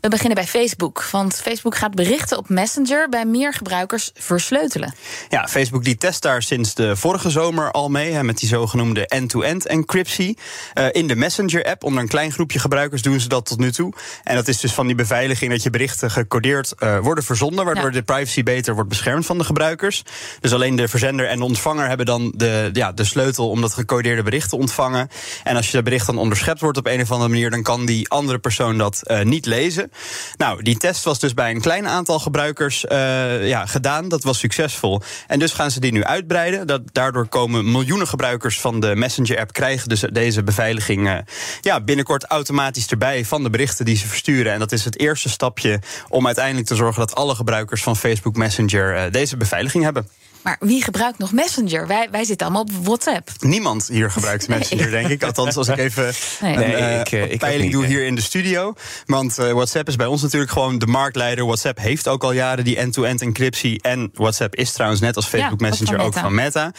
We beginnen bij Facebook, want Facebook gaat berichten op Messenger bij meer gebruikers versleutelen. Ja, Facebook die test daar sinds de vorige zomer al mee, met die zogenoemde end-to-end encryptie. In de Messenger-app, onder een klein groepje gebruikers, doen ze dat tot nu toe. En dat is dus van die beveiliging dat je berichten gecodeerd worden verzonden, waardoor de privacy beter wordt beschermd van de gebruikers. Dus alleen de verzender en de ontvanger hebben dan de sleutel om dat gecodeerde bericht te ontvangen. En als je dat bericht dan onderschept wordt op een of andere manier, dan kan die andere persoon dat niet lezen. Nou, die test was dus bij een klein aantal gebruikers gedaan. Dat was succesvol. En dus gaan ze die nu uitbreiden. Daardoor komen miljoenen gebruikers van de Messenger-app krijgen dus deze beveiliging binnenkort automatisch erbij van de berichten die ze versturen. En dat is het eerste stapje om uiteindelijk te zorgen dat alle gebruikers van Facebook Messenger deze beveiliging hebben. Maar wie gebruikt nog Messenger? Wij zitten allemaal op WhatsApp. Niemand hier gebruikt Messenger, denk ik. Althans, als ik even een peiling doe hier in de studio. Want WhatsApp is bij ons natuurlijk gewoon de marktleider. WhatsApp heeft ook al jaren die end-to-end encryptie. En WhatsApp is trouwens net als Facebook Messenger ook van Meta.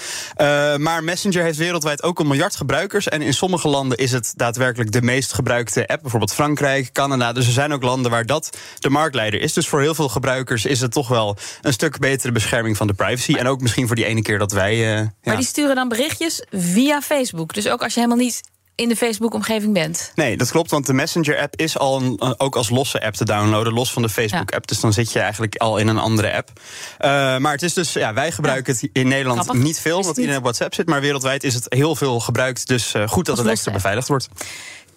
Maar Messenger heeft wereldwijd ook 1 miljard gebruikers. En in sommige landen is het daadwerkelijk de meest gebruikte app. Bijvoorbeeld Frankrijk, Canada. Dus er zijn ook landen waar dat de marktleider is. Dus voor heel veel gebruikers is het toch wel een stuk betere bescherming van de privacy. En ook misschien voor die ene keer dat wij... Maar die sturen dan berichtjes via Facebook. Dus ook als je helemaal niet in de Facebook-omgeving bent. Nee, dat klopt, want de Messenger-app is al ook als losse app te downloaden, los van de Facebook-app. Dus dan zit je eigenlijk al in een andere app. Maar het is dus, wij gebruiken het in Nederland niet veel, want in WhatsApp zit, maar wereldwijd is het heel veel gebruikt. Dus goed dat het extra beveiligd wordt.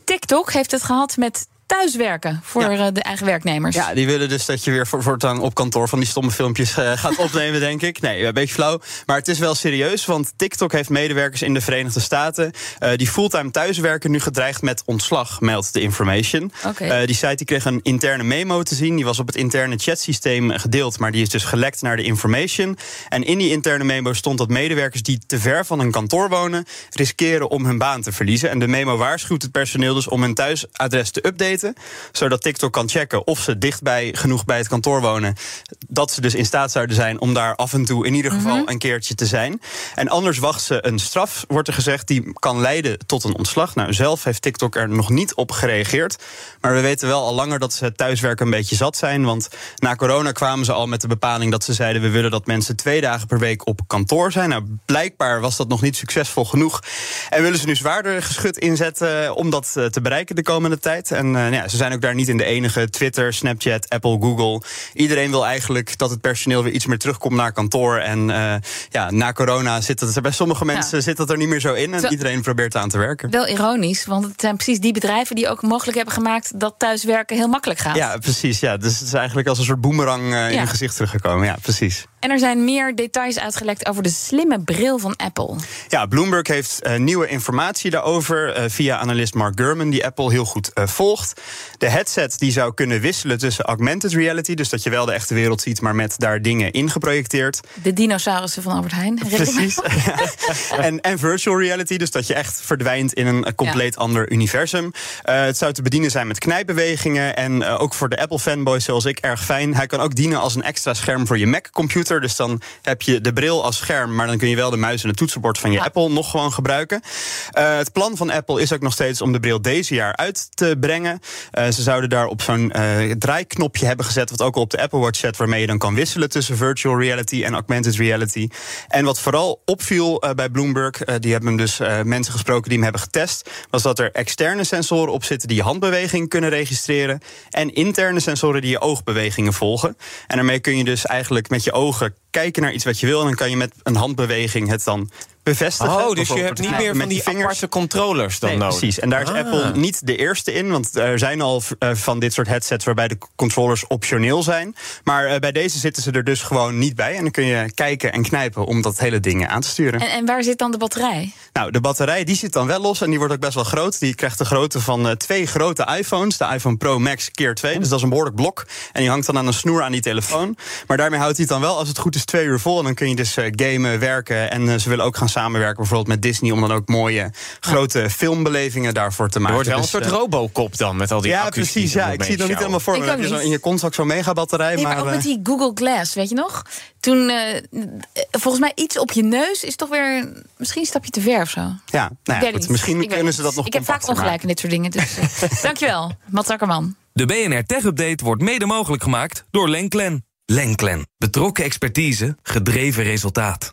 TikTok heeft het gehad met thuiswerken voor de eigen werknemers. Ja, die willen dus dat je weer voortaan op kantoor van die stomme filmpjes gaat opnemen, denk ik. Nee, een beetje flauw. Maar het is wel serieus, want TikTok heeft medewerkers in de Verenigde Staten die fulltime thuiswerken nu gedreigd met ontslag, meldt The Information. Okay. Die site die kreeg een interne memo te zien. Die was op het interne chatsysteem gedeeld, maar die is dus gelekt naar The Information. En in die interne memo stond dat medewerkers die te ver van hun kantoor wonen riskeren om hun baan te verliezen. En de memo waarschuwt het personeel dus om hun thuisadres te updaten, zodat TikTok kan checken of ze dichtbij genoeg bij het kantoor wonen, dat ze dus in staat zouden zijn om daar af en toe in ieder geval een keertje te zijn. En anders wacht ze een straf, wordt er gezegd, die kan leiden tot een ontslag. Nou, zelf heeft TikTok er nog niet op gereageerd, maar we weten wel al langer dat ze thuiswerken een beetje zat zijn, want na corona kwamen ze al met de bepaling dat ze zeiden, we willen dat mensen 2 dagen per week op kantoor zijn. Nou, blijkbaar was dat nog niet succesvol genoeg en willen ze nu zwaarder geschut inzetten om dat te bereiken de komende tijd. En ze zijn ook daar niet in de enige. Twitter, Snapchat, Apple, Google. Iedereen wil eigenlijk dat het personeel weer iets meer terugkomt naar kantoor. En na corona zit dat bij sommige mensen zit dat er niet meer zo in. En iedereen probeert aan te werken. Wel ironisch, want het zijn precies die bedrijven die ook mogelijk hebben gemaakt dat thuiswerken heel makkelijk gaat. Ja, precies. Ja. Dus het is eigenlijk als een soort boemerang in hun gezicht teruggekomen. Ja, precies. En er zijn meer details uitgelekt over de slimme bril van Apple. Ja, Bloomberg heeft nieuwe informatie daarover via analist Mark Gurman, die Apple heel goed volgt. De headset die zou kunnen wisselen tussen augmented reality, dus dat je wel de echte wereld ziet, maar met daar dingen in geprojecteerd. De dinosaurussen van Albert Heijn. Precies. en virtual reality, dus dat je echt verdwijnt in een compleet ander universum. Het zou te bedienen zijn met knijpbewegingen en ook voor de Apple fanboys zoals ik erg fijn. Hij kan ook dienen als een extra scherm voor je Mac-computer. Dus dan heb je de bril als scherm, maar dan kun je wel de muis en het toetsenbord van je Apple nog gewoon gebruiken. Het plan van Apple is ook nog steeds om de bril deze jaar uit te brengen. Ze zouden daar op zo'n draaiknopje hebben gezet, wat ook al op de Apple Watch zet, waarmee je dan kan wisselen tussen virtual reality en augmented reality. En wat vooral opviel bij Bloomberg, die hebben dus mensen gesproken die hem hebben getest, was dat er externe sensoren op zitten die je handbeweging kunnen registreren en interne sensoren die je oogbewegingen volgen. En daarmee kun je dus eigenlijk met je ogen kijken naar iets wat je wil en dan kan je met een handbeweging het dan bevestigen. Oh, dus je hebt niet meer van die aparte controllers dan nodig. Precies, en daar is Apple niet de eerste in, want er zijn al van dit soort headsets waarbij de controllers optioneel zijn. Maar bij deze zitten ze er dus gewoon niet bij en dan kun je kijken en knijpen om dat hele ding aan te sturen. En waar zit dan de batterij? Nou, de batterij die zit dan wel los en die wordt ook best wel groot. Die krijgt de grootte van 2 grote iPhones. De iPhone Pro Max keer 2. Dus dat is een behoorlijk blok. En die hangt dan aan een snoer aan die telefoon. Maar daarmee houdt hij het dan wel, als het goed is, 2 uur vol. En dan kun je dus gamen, werken. En ze willen ook gaan samenwerken bijvoorbeeld met Disney... om dan ook mooie grote filmbelevingen daarvoor te maken. Je wordt wel een soort Robocop dan met al die accu's. Precies, ja, ik zie het nog niet helemaal voor me. Dan heb je zo in je kont zo'n megabatterij. Nee, maar ook met die Google Glass, weet je nog? Toen, volgens mij iets op je neus is toch weer... misschien een stapje te ver of zo. Ja, nou ja, goed, misschien kunnen ze dat nog. Ik heb vaak ongelijk in dit soort dingen. Dus, dankjewel, Mats Akkerman. De BNR Tech Update wordt mede mogelijk gemaakt door Lenclen. Lenclen. Betrokken expertise, gedreven resultaat.